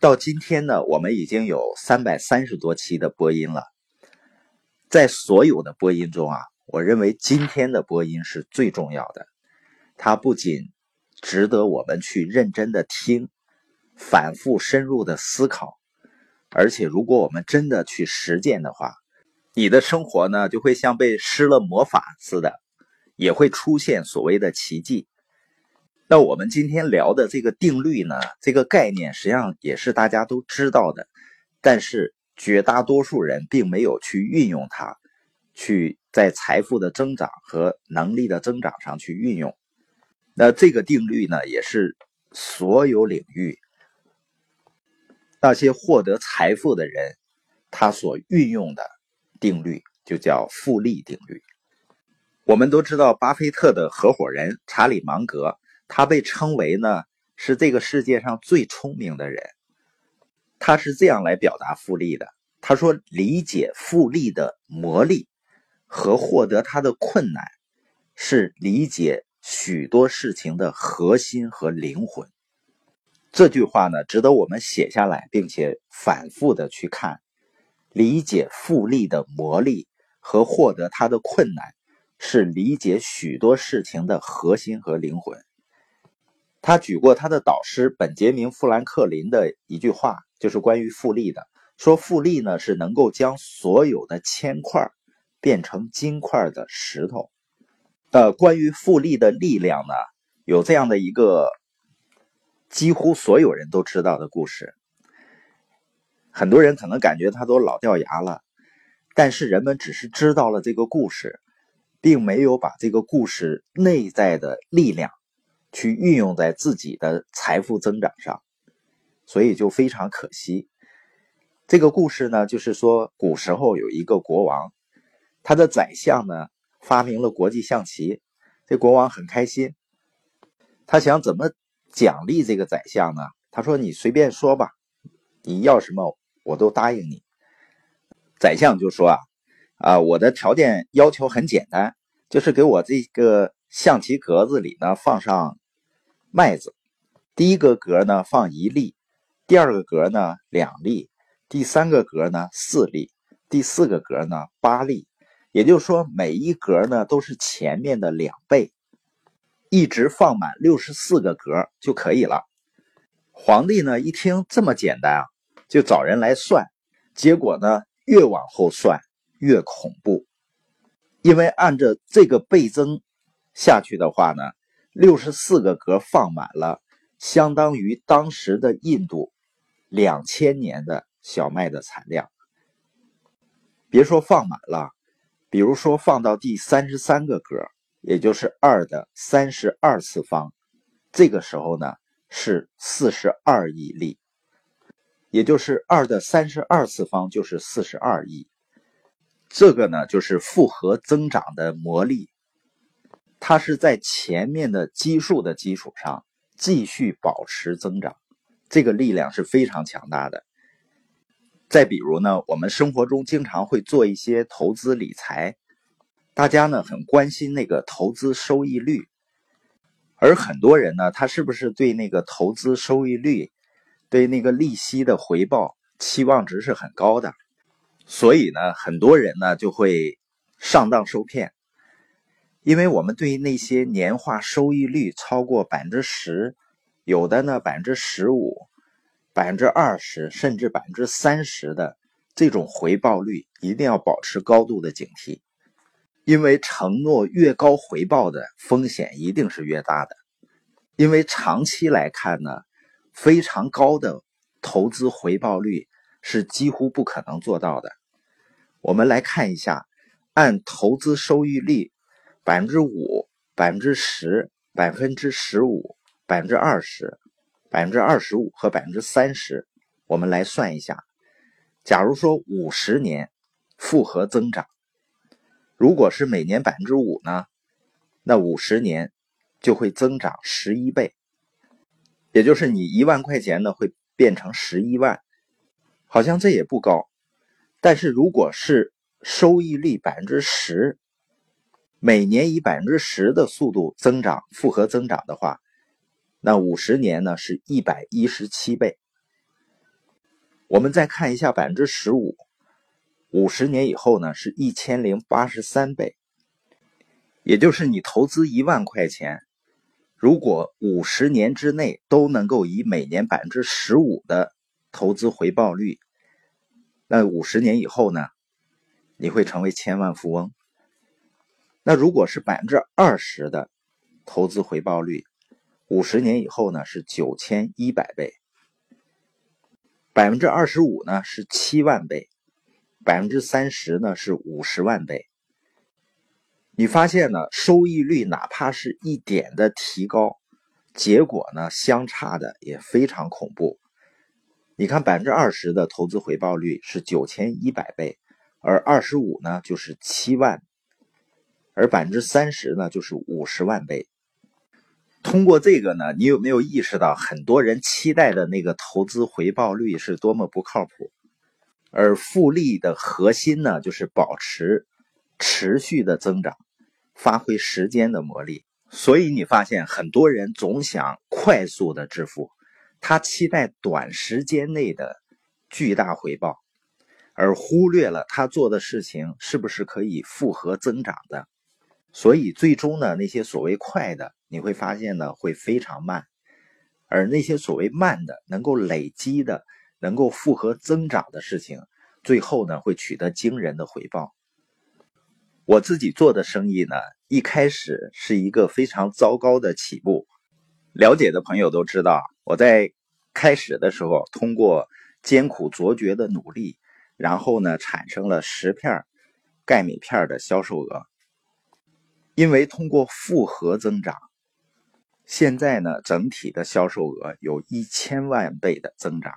到今天呢，我们已经有330多期的播音了。在所有的播音中啊，我认为今天的播音是最重要的。它不仅值得我们去认真的听，反复深入的思考，而且如果我们真的去实践的话，你的生活呢就会像被施了魔法似的，也会出现所谓的奇迹。那我们今天聊的这个定律呢，这个概念实际上也是大家都知道的，但是绝大多数人并没有去运用它，去在财富的增长和能力的增长上去运用。那这个定律呢，也是所有领域那些获得财富的人他所运用的定律，就叫复利定律。我们都知道巴菲特的合伙人查理芒格，他被称为呢是这个世界上最聪明的人。他是这样来表达复利的，他说理解复利的魔力和获得它的困难是理解许多事情的核心和灵魂。这句话呢值得我们写下来，并且反复的去看。理解复利的魔力和获得它的困难是理解许多事情的核心和灵魂。他举过他的导师本杰明·富兰克林的一句话，就是关于复利的，说复利呢是能够将所有的铅块变成金块的石头。关于复利的力量呢，有这样的一个几乎所有人都知道的故事，很多人可能感觉他都老掉牙了，但是人们只是知道了这个故事，并没有把这个故事内在的力量去运用在自己的财富增长上，所以就非常可惜。这个故事呢，就是说古时候有一个国王，他的宰相呢发明了国际象棋，这国王很开心，他想怎么奖励这个宰相呢？他说你随便说吧，你要什么我都答应你。宰相就说我的条件要求很简单，就是给我这个象棋格子里呢放上麦子，第一个格呢放一粒，第二个格呢2粒，第三个格呢4粒，第四个格呢8粒，也就是说每一格呢都是前面的2倍，一直放满64个格就可以了。皇帝呢一听这么简单啊，就找人来算，结果呢越往后算越恐怖，因为按照这个倍增下去的话呢，64个格放满了，相当于当时的印度2000年的小麦的产量。别说放满了，比如说放到第33个格，也就是2的32次方，这个时候呢是42亿粒，也就是2的32次方就是42亿。这个呢就是复合增长的魔力。它是在前面的基数的基础上继续保持增长，这个力量是非常强大的。再比如呢，我们生活中经常会做一些投资理财，大家呢很关心那个投资收益率，而很多人呢他是不是对那个投资收益率，对那个利息的回报期望值是很高的，所以呢很多人呢就会上当受骗。因为我们对那些年化收益率超过 10%， 有的呢 15%、20%， 甚至 30% 的这种回报率一定要保持高度的警惕，因为承诺越高回报的风险一定是越大的。因为长期来看呢，非常高的投资回报率是几乎不可能做到的。我们来看一下，按投资收益率5%、10%、15%、20%、25% 和30%，我们来算一下。假如说50年复合增长，如果是每年 5% 呢，那50年就会增长11倍，也就是你1万块钱呢会变成11万，好像这也不高。但是如果是收益率 10%，每年以 10% 的速度增长，复合增长的话，那50年呢是117倍。我们再看一下 15%， 50年以后呢是1083倍。也就是你投资1万块钱，如果50年之内都能够以每年 15% 的投资回报率，那50年以后呢，你会成为千万富翁。那如果是 20% 的投资回报率，50年以后呢是9100倍。25% 呢是7万倍， 30% 呢是50万倍。你发现呢，收益率哪怕是一点的提高，结果呢相差的也非常恐怖。你看 20% 的投资回报率是9100倍，而 25% 呢就是7万，而 30% 呢就是50万倍。通过这个呢，你有没有意识到很多人期待的那个投资回报率是多么不靠谱？而复利的核心呢，就是保持持续的增长，发挥时间的魔力。所以你发现很多人总想快速的致富，他期待短时间内的巨大回报，而忽略了他做的事情是不是可以复合增长的。所以最终呢，那些所谓快的，你会发现呢会非常慢，而那些所谓慢的、能够累积的、能够复合增长的事情，最后呢会取得惊人的回报。我自己做的生意呢，一开始是一个非常糟糕的起步。了解的朋友都知道，我在开始的时候通过艰苦卓绝的努力，然后呢产生了10片钙镁片的销售额。因为通过复合增长，现在呢整体的销售额有1000万倍的增长。